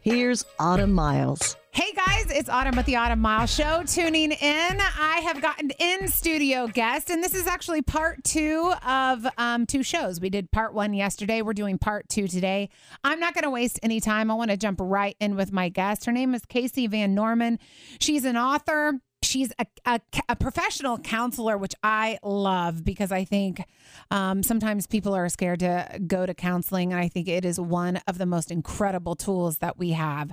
Here's Autumn Miles. Hey guys, it's Autumn with the Autumn Miles Show. Tuning in, I have gotten in-studio guest, and this is actually part 2 of 2 shows. We did part 1 yesterday. We're doing part 2 today. I'm not going to waste any time. I want to jump right in with my guest. Her name is Kasey Van Norman. She's an author. She's a professional counselor, which I love because I think sometimes people are scared to go to counseling. And I think it is one of the most incredible tools that we have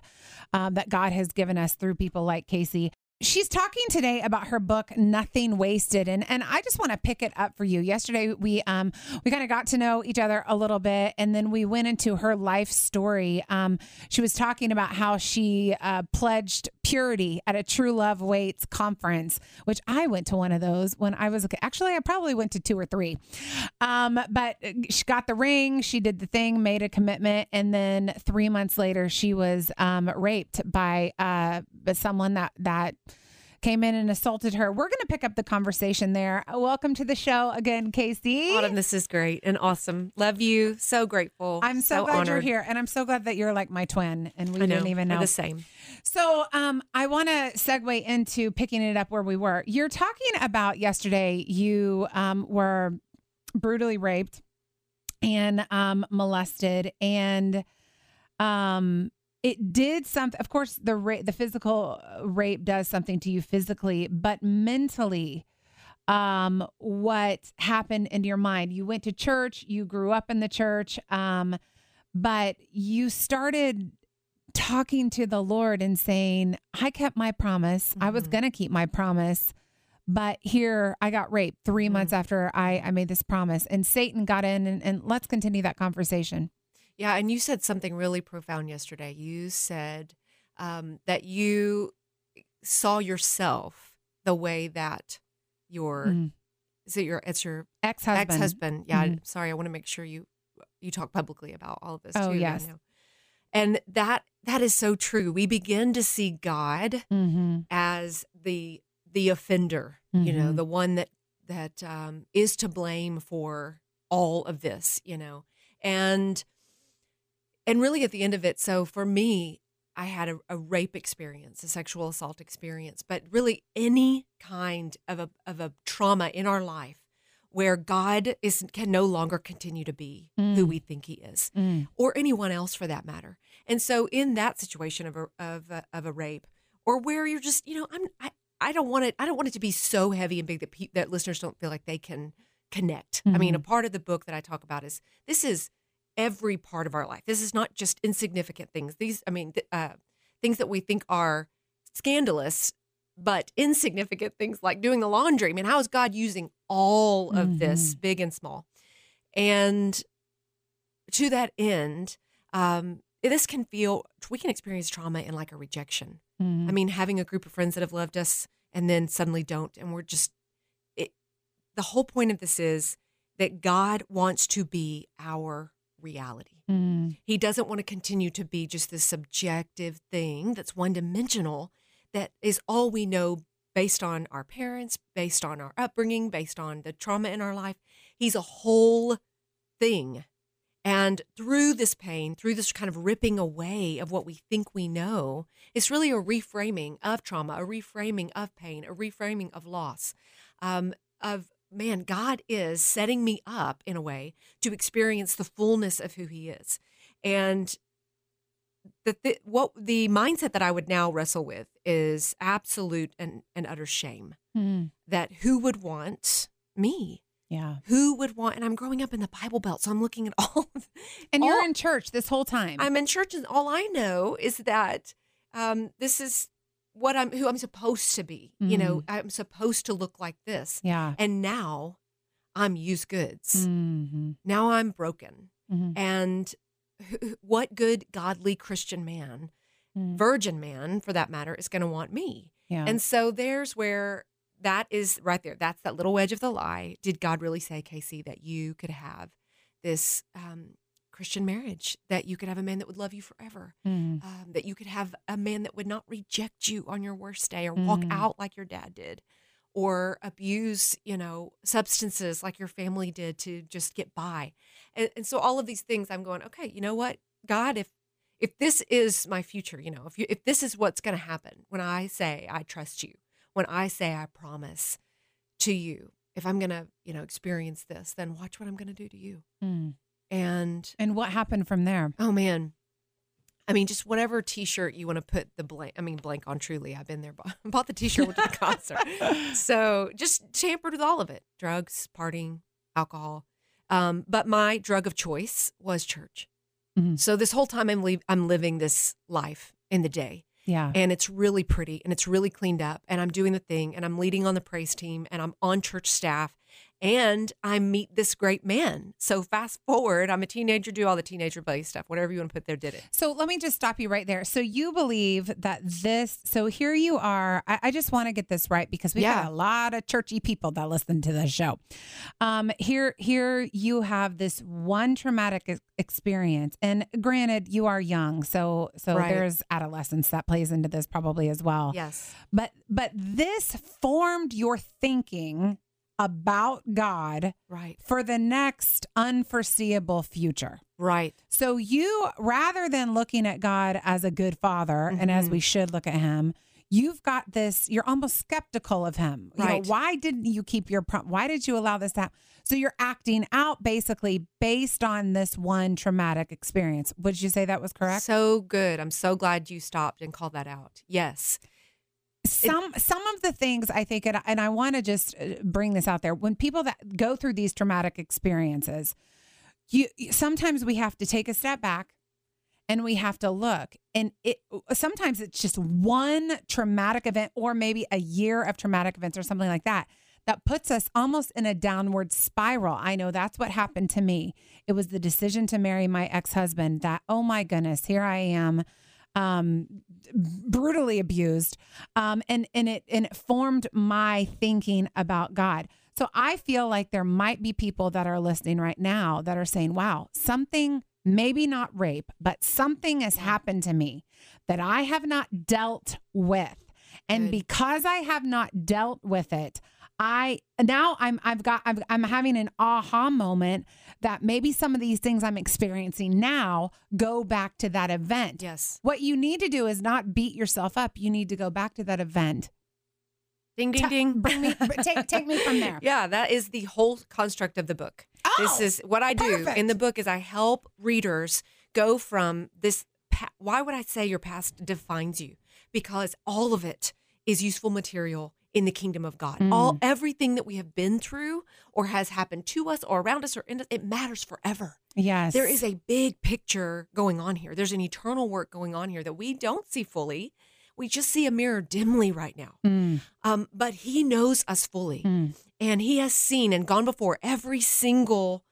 that God has given us through people like Kasey. She's talking today about her book, Nothing Wasted. And I just want to pick it up for you. Yesterday, we kind of got to know each other a little bit, and then we went into her life story. She was talking about how she pledged purity at a True Love Waits conference, which I went to one of those when I was, actually, I probably went to 2 or 3. But she got the ring, she did the thing, made a commitment. And then 3 months later, she was raped by someone that came in and assaulted her. We're going to pick up the conversation there. Welcome to the show again, Kasey. Autumn, this is great and awesome. Love you. So grateful. I'm so glad honored. You're here. And I'm so glad that you're like my twin and we didn't even know. We're the same. So I want to segue into picking it up where we were. You're talking about yesterday you were brutally raped and molested, and it did something. Of course, the physical rape does something to you physically, but mentally, what happened in your mind? You went to church, you grew up in the church, but you started talking to the Lord and saying, I kept my promise. Mm-hmm. I was going to keep my promise, but here I got raped 3 mm-hmm. months after I made this promise, and Satan got in, and let's continue that conversation. Yeah, and you said something really profound yesterday. You said that you saw yourself the way that your it's your ex-husband. Yeah, mm-hmm. Sorry, I want to make sure you talk publicly about all of this. Oh, too. Yes, right now. And that is so true. We begin to see God mm-hmm. as the offender, mm-hmm. you know, the one that is to blame for all of this, you know, and really at the end of it. So for me, I had a rape experience, a sexual assault experience, but really any kind of a trauma in our life where God can no longer continue to be who we think he is, or anyone else for that matter. And so in that situation of a rape, or where you're just, you know, I don't want it to be so heavy and big that listeners don't feel like they can connect. Mm-hmm. I mean, a part of the book that I talk about is this is every part of our life. This is not just insignificant things. These, I mean, things that we think are scandalous, but insignificant things like doing the laundry. I mean, how is God using all of mm-hmm. this, big and small? And to that end, we can experience trauma in like a rejection. Mm-hmm. I mean, having a group of friends that have loved us and then suddenly don't. And we're just, the whole point of this is that God wants to be our reality. Mm. He doesn't want to continue to be just this subjective thing that's one-dimensional, that is all we know based on our parents, based on our upbringing, based on the trauma in our life. He's a whole thing. And through this pain, through this kind of ripping away of what we think we know, it's really a reframing of trauma, a reframing of pain, a reframing of loss, man, God is setting me up in a way to experience the fullness of who he is. And the mindset that I would now wrestle with is absolute and utter shame. Mm. That who would want me? Yeah. Who would want, and I'm growing up in the Bible Belt, so I'm looking at all of, and you're in church this whole time. I'm in church, and all I know is that this is who I'm supposed to be, you know, I'm supposed to look like this. Yeah. And now I'm used goods. Mm-hmm. Now I'm broken. Mm-hmm. And what good, godly Christian man, virgin man for that matter, is going to want me? Yeah. And so there's where that is right there. That's that little wedge of the lie. Did God really say, Kasey, that you could have this Christian marriage, that you could have a man that would love you forever, that you could have a man that would not reject you on your worst day or walk out like your dad did or abuse, you know, substances like your family did to just get by? And so all of these things, I'm going, okay, you know what, God, if this is my future, you know, if this is what's going to happen when I say I trust you, when I say I promise to you, if I'm going to, you know, experience this, then watch what I'm going to do to you. And what happened from there? Oh man. I mean, just whatever t-shirt you want to put the blank on truly. I've been there, bought the t-shirt, went to the concert. So just tampered with all of it. Drugs, partying, alcohol. But my drug of choice was church. So this whole time I'm living this life in the day. Yeah. And it's really pretty and it's really cleaned up and I'm doing the thing and I'm leading on the praise team and I'm on church staff and I meet this great man. So fast forward, I'm a teenager, do all the teenager buddy stuff, whatever you want to put there, did it. So let me just stop you right there. So you believe that this, so here you are. I just want to get this right because we've got a lot of churchy people that listen to the show. Here you have this one traumatic experience and granted you are young. So right. There's adolescence that plays into this probably as well. Yes. But this formed your thinking about God for the next unforeseeable future. Right. So you, rather than looking at God as a good father and as we should look at him, you've got this, you're almost skeptical of him. Right. You know, why didn't you keep your prompt? Why did you allow this to happen? So you're acting out basically based on this one traumatic experience. Would you say that was correct? So good. I'm so glad you stopped and called that out. Yes. Some of the things I think, and I want to just bring this out there, when people that go through these traumatic experiences, sometimes we have to take a step back and we have to look. And sometimes it's just one traumatic event or maybe a year of traumatic events or something like that. That puts us almost in a downward spiral. I know that's what happened to me. It was the decision to marry my ex-husband that, oh my goodness, here I am. Brutally abused. And it formed my thinking about God. So I feel like there might be people that are listening right now that are saying, wow, something, maybe not rape, but something has happened to me that I have not dealt with. And because I have not dealt with it, I'm having an aha moment that maybe some of these things I'm experiencing now go back to that event. Yes. What you need to do is not beat yourself up. You need to go back to that event. Ding, ding, ding. Bring me, take me from there. Yeah, that is the whole construct of the book. Oh, this is what I do in the book is I help readers go from this. Why would I say your past defines you? Because all of it is useful material in the kingdom of God. Everything that we have been through or has happened to us or around us or in us, it matters forever. Yes. There is a big picture going on here. There's an eternal work going on here that we don't see fully. We just see a mirror dimly right now. But he knows us fully. And he has seen and gone before every single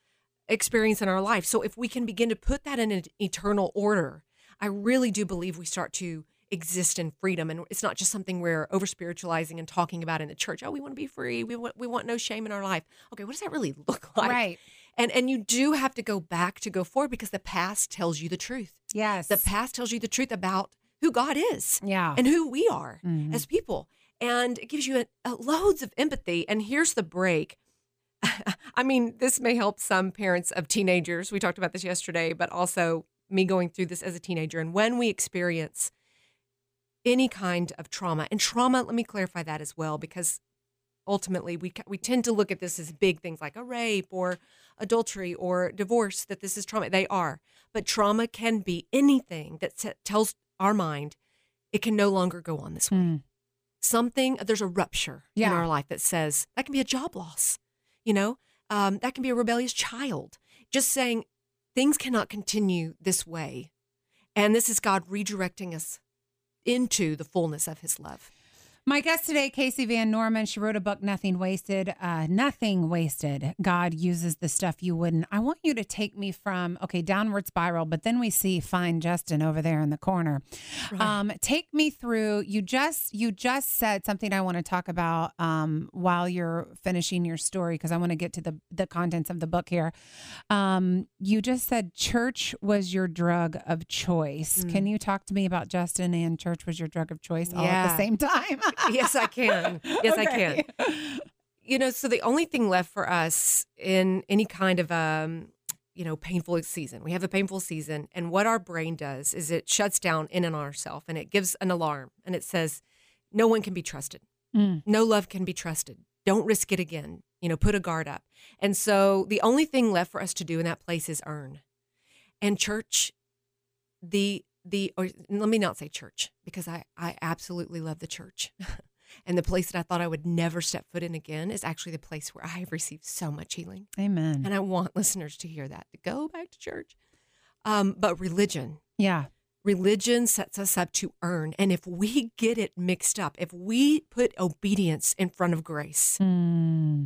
experience in our life. So if we can begin to put that in an eternal order, I really do believe we start to exist in freedom. And it's not just something we're over spiritualizing and talking about in the church. Oh, we want to be free. We want no shame in our life. Okay. What does that really look like? Right. And you do have to go back to go forward because the past tells you the truth. Yes. The past tells you the truth about who God is and who we are as people. And it gives you loads of empathy. And here's the break. I mean, this may help some parents of teenagers. We talked about this yesterday, but also me going through this as a teenager. And when we experience any kind of trauma. And trauma, let me clarify that as well, because ultimately we tend to look at this as big things like a rape or adultery or divorce, that this is trauma. They are. But trauma can be anything that tells our mind it can no longer go on this way. There's a rupture in our life that says, that can be a job loss, you know? That can be a rebellious child. Just saying things cannot continue this way. And this is God redirecting us into the fullness of his love. My guest today, Kasey Van Norman, she wrote a book, Nothing Wasted. God uses the stuff you wouldn't. I want you to take me from, okay, downward spiral, but then we see fine Justin over there in the corner. Right. Take me through, you just said something I want to talk about while you're finishing your story, because I want to get to the contents of the book here. You just said church was your drug of choice. Mm. Can you talk to me about Justin and church was your drug of choice all at the same time? Yes, I can. Yes, okay. I can. You know, so the only thing left for us in any kind of, painful season, we have a painful season. And what our brain does is it shuts down in on ourselves and it gives an alarm and it says, no one can be trusted. Mm. No love can be trusted. Don't risk it again. You know, put a guard up. And so the only thing left for us to do in that place is earn. And church, or let me not say church, because I absolutely love the church. And the place that I thought I would never step foot in again is actually the place where I have received so much healing. Amen. And I want listeners to hear that, to go back to church. But religion. Yeah. Religion sets us up to earn. And if we get it mixed up, if we put obedience in front of grace,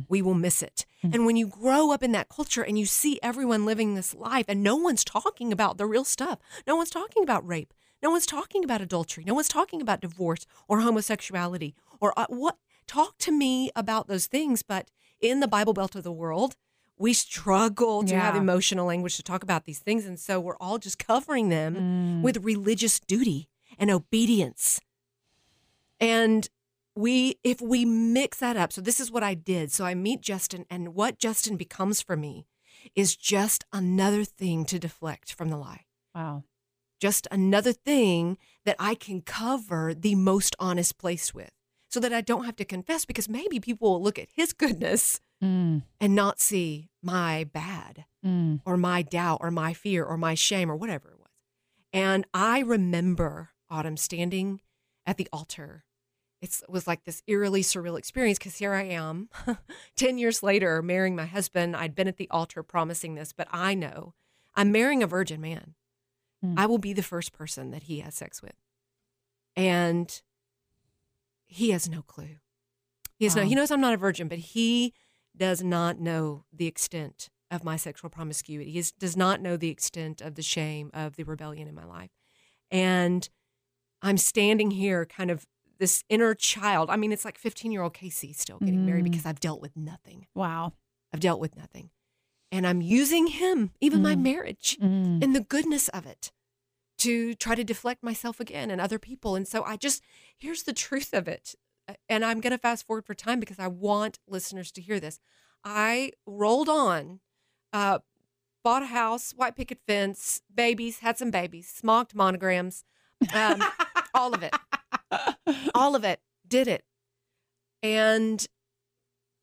we will miss it. Mm. And when you grow up in that culture and you see everyone living this life and no one's talking about the real stuff, no one's talking about rape, no one's talking about adultery, no one's talking about divorce or homosexuality or what? Talk to me about those things. But in the Bible Belt of the world, we struggle to have emotional language to talk about these things. And so we're all just covering them with religious duty and obedience. And if we mix that up, so this is what I did. So I meet Justin, and what Justin becomes for me is just another thing to deflect from the lie. Wow. Just another thing that I can cover the most honest place with, so that I don't have to confess, because maybe people will look at his goodness and not see my bad or my doubt or my fear or my shame or whatever it was. And I remember, Autumn, standing at the altar. It was like this eerily surreal experience, because here I am 10 years later marrying my husband. I'd been at the altar promising this, but I know I'm marrying a virgin man. Mm. I will be the first person that he has sex with. And he has no clue. He knows I'm not a virgin, but he does not know the extent of my sexual promiscuity. He does not know the extent of the shame, of the rebellion in my life. And I'm standing here kind of this inner child. I mean, it's like 15-year-old Kasey still getting married, because I've dealt with nothing. Wow. I've dealt with nothing. And I'm using him, even my marriage, and the goodness of it, to try to deflect myself again and other people. And so here's the truth of it. And I'm going to fast forward for time, because I want listeners to hear this. I rolled on, bought a house, white picket fence, babies, had some babies, smocked monograms, all of it, did it. And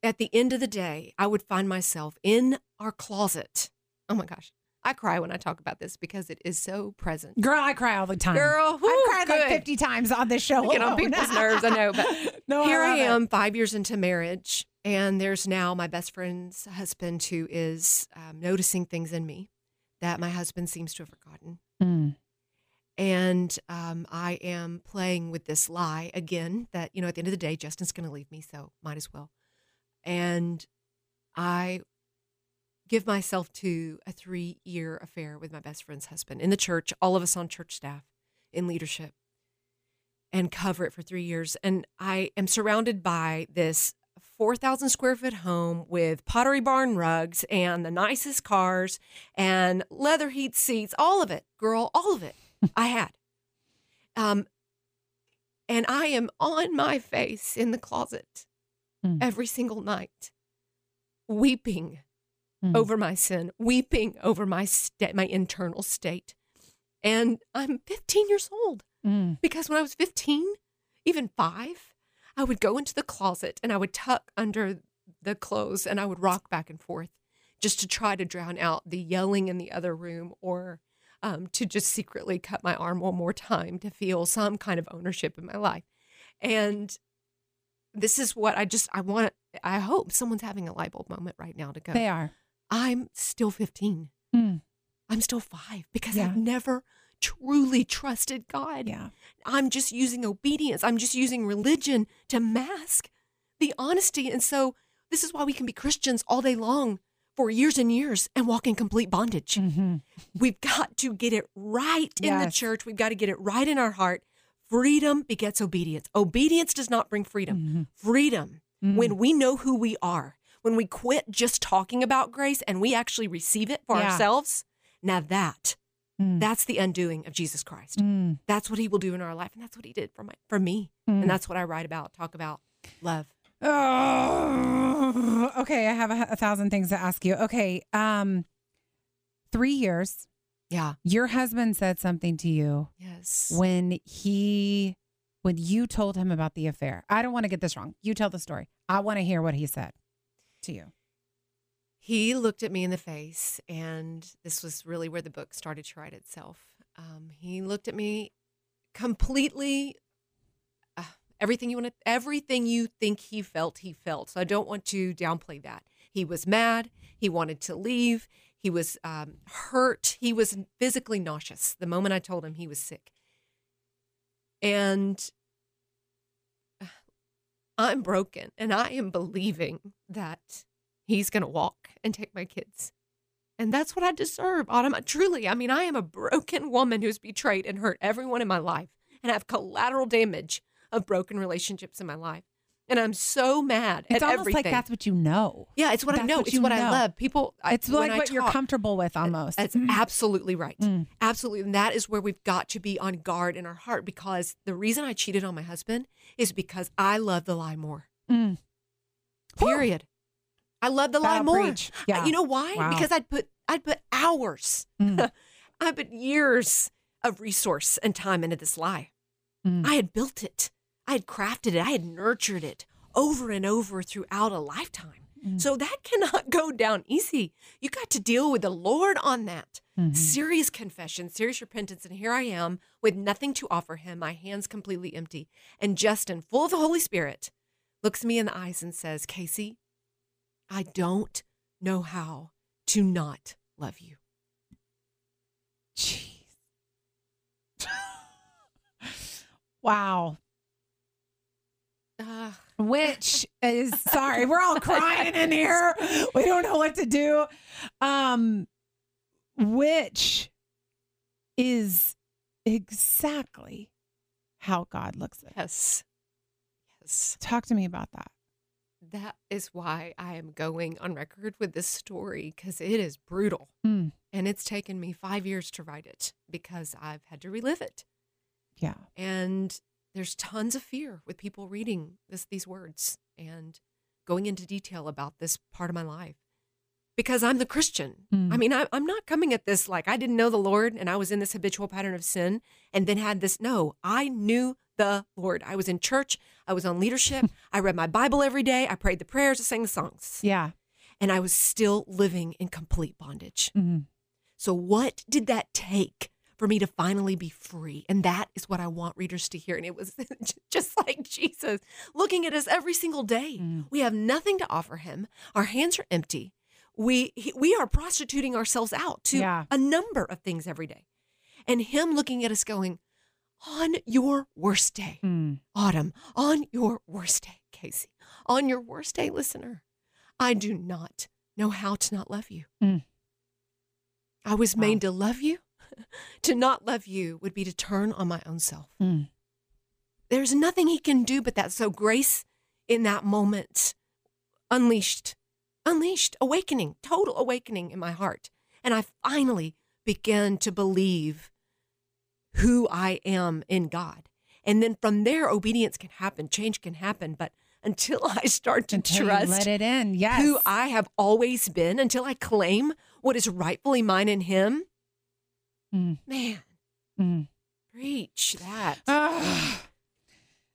at the end of the day, I would find myself in our closet. Oh my gosh. I cry when I talk about this, because it is so present. Girl, I cry all the time. Girl, I've cried like 50 times on this show. Get on people's nerves, I know. But here I am, 5 years into marriage, and there's now my best friend's husband, who is noticing things in me that my husband seems to have forgotten. Mm. And I am playing with this lie again that, at the end of the day, Justin's going to leave me, so might as well. And I give myself to a 3-year affair with my best friend's husband in the church, all of us on church staff, in leadership, and cover it for 3 years. And I am surrounded by this 4,000 square foot home with Pottery Barn rugs and the nicest cars and leather heat seats, all of it, girl, all of it I had. And I am on my face in the closet every single night, weeping over my sin, weeping over my internal state. And I'm 15 years old, because when I was 15, even 5, I would go into the closet and I would tuck under the clothes and I would rock back and forth just to try to drown out the yelling in the other room, or to just secretly cut my arm one more time to feel some kind of ownership in my life. And this is what I hope someone's having a light bulb moment right now to go. They are. I'm still 15. I'm still 5, because I've never truly trusted God. Yeah. I'm just using obedience. I'm just using religion to mask the honesty. And so this is why we can be Christians all day long for years and years and walk in complete bondage. Mm-hmm. We've got to get it right in the church. We've got to get it right in our heart. Freedom begets obedience. Obedience does not bring freedom. Mm-hmm. Freedom, when we know who we are, when we quit just talking about grace and we actually receive it for ourselves, now that's the undoing of Jesus Christ. Mm. That's what he will do in our life. And that's what he did for me. Mm. And that's what I write about, talk about love. Oh, okay. I have a thousand things to ask you. Okay. 3 years. Yeah. Your husband said something to you. Yes. When you told him about the affair. I don't want to get this wrong. You tell the story. I want to hear what he said to you. He looked at me in the face, and this was really where the book started to write itself. He looked at me completely. Everything you think he felt. So I don't want to downplay that. He was mad. He wanted to leave. He was hurt. He was physically nauseous the moment I told him he was sick. And I'm broken, and I am believing that he's going to walk and take my kids. And that's what I deserve, Autumn. Truly, I mean, I am a broken woman who's betrayed and hurt everyone in my life, and I have collateral damage of broken relationships in my life. And I'm so mad at everything. It's almost like that's what you know. Yeah, it's what I know. It's what I love. People, it's like what you're comfortable with almost. That's absolutely right. Mm. Absolutely. And that is where we've got to be on guard in our heart, because the reason I cheated on my husband is because I love the lie more. Mm. Period. I love the lie more. Yeah. You know why? Wow. Because I'd put hours. I put years of resource and time into this lie. Mm. I had built it. I had crafted it. I had nurtured it over and over throughout a lifetime. Mm. So that cannot go down easy. You got to deal with the Lord on that. Mm-hmm. Serious confession, serious repentance. And here I am with nothing to offer him, my hands completely empty. And Justin, full of the Holy Spirit, looks me in the eyes and says, Kasey, I don't know how to not love you. Jeez. Wow. Which is, sorry, we're all crying in here. We don't know what to do. Which is exactly how God looks at us. Yes. Yes. Talk to me about that. That is why I am going on record with this story, because it is brutal. Mm. And it's taken me 5 years to write it because I've had to relive it. Yeah. And there's tons of fear with people reading these words and going into detail about this part of my life, because I'm the Christian. Mm. I mean, I'm not coming at this like I didn't know the Lord and I was in this habitual pattern of sin and then had this. No, I knew the Lord. I was in church. I was on leadership. I read my Bible every day. I prayed the prayers. I sang the songs. Yeah. And I was still living in complete bondage. Mm. So what did that take for me to finally be free? And that is what I want readers to hear. And it was just like Jesus looking at us every single day. Mm. We have nothing to offer him. Our hands are empty. We are prostituting ourselves out to a number of things every day. And him looking at us going, on your worst day, Autumn, on your worst day, Kasey, on your worst day, listener, I do not know how to not love you. Mm. I was made to love you. To not love you would be to turn on my own self. Mm. There's nothing he can do but that. So grace in that moment, unleashed, awakening, total awakening in my heart. And I finally began to believe who I am in God. And then from there, obedience can happen, change can happen. But until I start to trust let it in. Yes. Who I have always been, until I claim what is rightfully mine in him, man, preach that.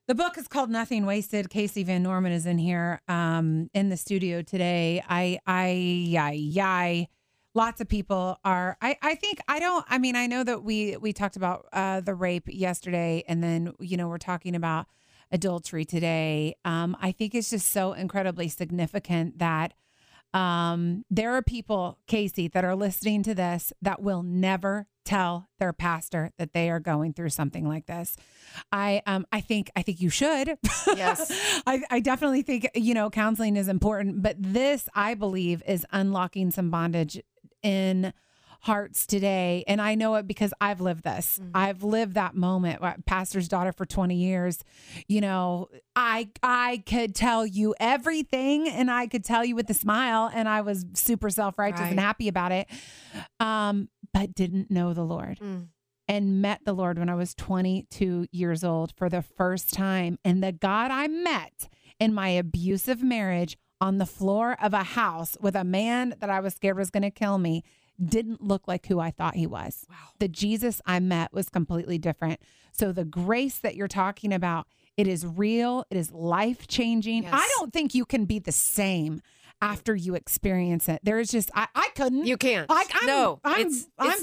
The book is called Nothing Wasted. Kasey Van Norman is in here in the studio today. Lots of people are, I know that we talked about the rape yesterday, and then, we're talking about adultery today. I think it's just so incredibly significant that there are people, Kasey, that are listening to this that will never tell their pastor that they are going through something like this. I think you should. Yes. I definitely think, counseling is important, but this, I believe, is unlocking some bondage in hearts today. And I know it because I've lived this. Mm-hmm. I've lived that moment. Pastor's daughter for 20 years. I could tell you everything, and I could tell you with a smile, and I was super self-righteous and happy about it. But didn't know the Lord and met the Lord when I was 22 years old for the first time. And the God I met in my abusive marriage on the floor of a house with a man that I was scared was going to kill me didn't look like who I thought he was. Wow. The Jesus I met was completely different. So the grace that you're talking about, it is real. It is life-changing. Yes. I don't think you can be the same after you experience it. There is just, I couldn't. You can't. I'm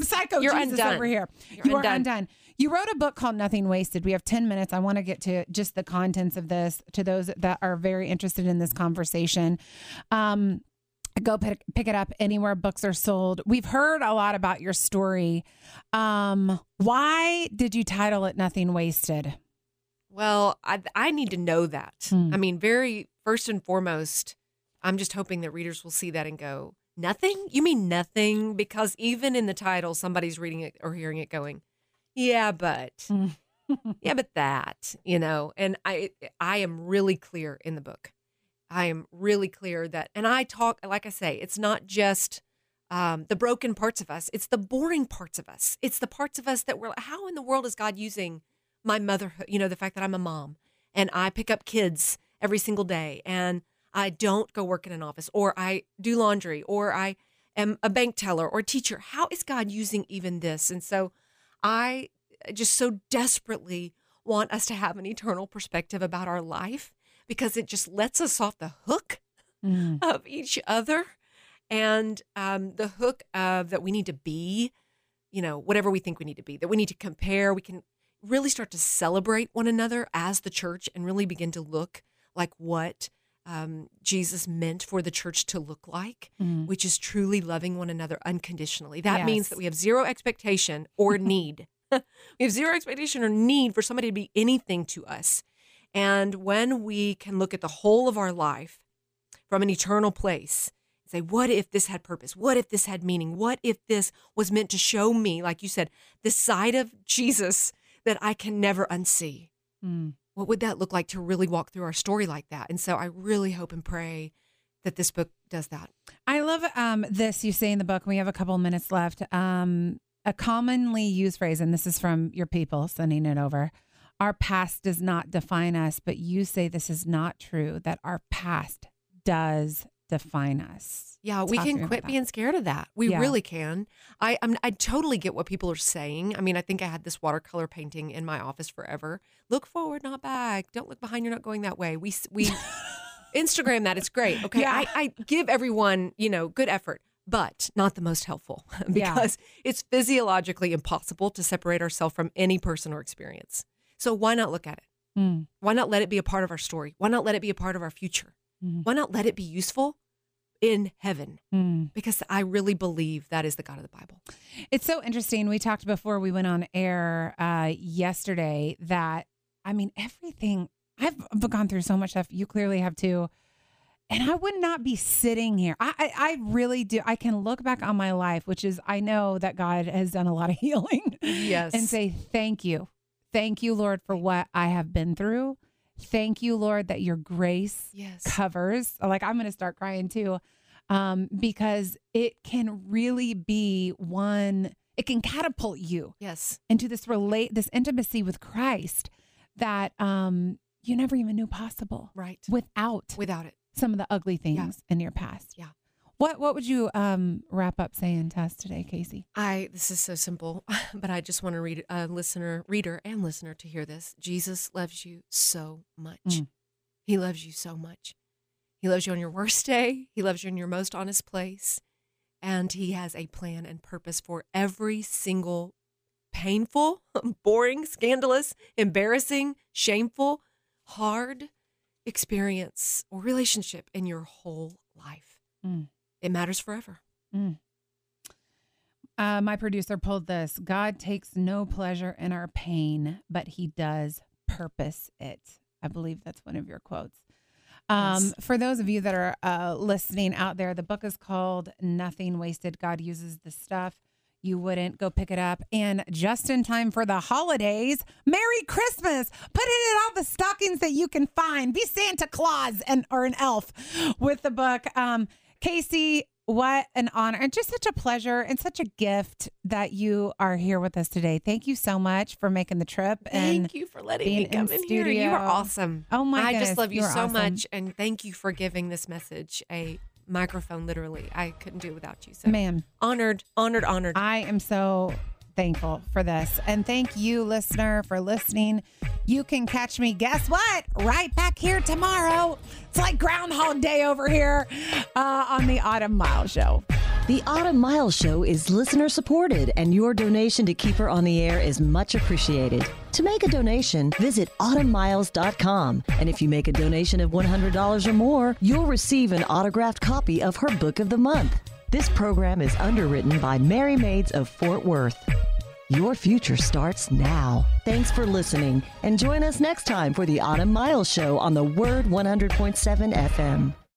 psycho Jesus undone. Over here. You are undone. You wrote a book called Nothing Wasted. We have 10 minutes. I want to get to just the contents of this to those that are very interested in this conversation. Go pick it up anywhere books are sold. We've heard a lot about your story. Why did you title it Nothing Wasted? Well, I need to know that. I mean, very first and foremost, I'm just hoping that readers will see that and go, nothing? You mean nothing? Because even in the title, somebody's reading it or hearing it going, yeah, but that, and I am really clear in the book. I am really clear that, and I talk, like I say, it's not just the broken parts of us. It's the boring parts of us. It's the parts of us that we're, how in the world is God using my motherhood? The fact that I'm a mom and I pick up kids every single day, and I don't go work in an office, or I do laundry, or I am a bank teller or a teacher. How is God using even this? And so I just so desperately want us to have an eternal perspective about our life, because it just lets us off the hook of each other, and the hook of that we need to be, whatever we think we need to be, that we need to compare. We can really start to celebrate one another as the church and really begin to look like what Jesus meant for the church to look like, which is truly loving one another unconditionally. That means that we have zero expectation or need. We have zero expectation or need for somebody to be anything to us. And when we can look at the whole of our life from an eternal place and say, what if this had purpose? What if this had meaning? What if this was meant to show me, like you said, the side of Jesus that I can never unsee? What would that look like to really walk through our story like that? And so I really hope and pray that this book does that. I love this you say in the book, we have a couple minutes left, a commonly used phrase, and this is from your people sending it over, our past does not define us, but you say this is not true, that our past does define us. Yeah, we can quit being scared of that. We really can. I totally get what people are saying. I mean, I think I had this watercolor painting in my office forever. Look forward, not back. Don't look behind. You're not going that way. We Instagram that. It's great. Okay, yeah. I give everyone good effort, but not the most helpful because it's physiologically impossible to separate ourselves from any person or experience. So why not look at it? Why not let it be a part of our story? Why not let it be a part of our future? Why not let it be useful in heaven? Because I really believe that is the God of the Bible. It's so interesting. We talked before we went on air yesterday that, everything, I've gone through so much stuff. You clearly have too. And I would not be sitting here. I really do. I can look back on my life, which is, I know that God has done a lot of healing. Yes. And say, thank you. Thank you, Lord, for what I have been through. Thank you, Lord, that your grace covers. Like, I'm going to start crying too, because it can really be it can catapult you into this intimacy with Christ that you never even knew possible. Right. Without it. Some of the ugly things in your past. Yeah. What would you wrap up saying to us today, Kasey? This is so simple, but I just want to read a reader and listener to hear this. Jesus loves you so much. He loves you so much. He loves you on your worst day. He loves you in your most honest place. And he has a plan and purpose for every single painful, boring, scandalous, embarrassing, shameful, hard experience or relationship in your whole life. It matters forever. My producer pulled this. God takes no pleasure in our pain, but he does purpose it. I believe that's one of your quotes. Yes. For those of you that are listening out there, the book is called Nothing Wasted. God uses the stuff you wouldn't. Go pick it up. And just in time for the holidays, Merry Christmas. Put it in all the stockings that you can find. Be Santa Claus or an elf with the book. Kasey, what an honor and just such a pleasure and such a gift that you are here with us today. Thank you so much for making the trip. Thank you for letting me come in here. You are awesome. Oh my goodness. I just love you so much. And thank you for giving this message a microphone. Literally, I couldn't do it without you. So, ma'am, honored. I am so thankful for this. And thank you, listener, for listening. You can catch me, guess what? Right back here tomorrow. It's like Groundhog Day over here on the Autumn Miles Show. The Autumn Miles Show is listener supported, and your donation to keep her on the air is much appreciated. To make a donation, visit autumnmiles.com. And if you make a donation of $100 or more, you'll receive an autographed copy of her book of the month. This program is underwritten by Merry Maids of Fort Worth. Your future starts now. Thanks for listening, and join us next time for the Autumn Miles Show on the Word 100.7 FM.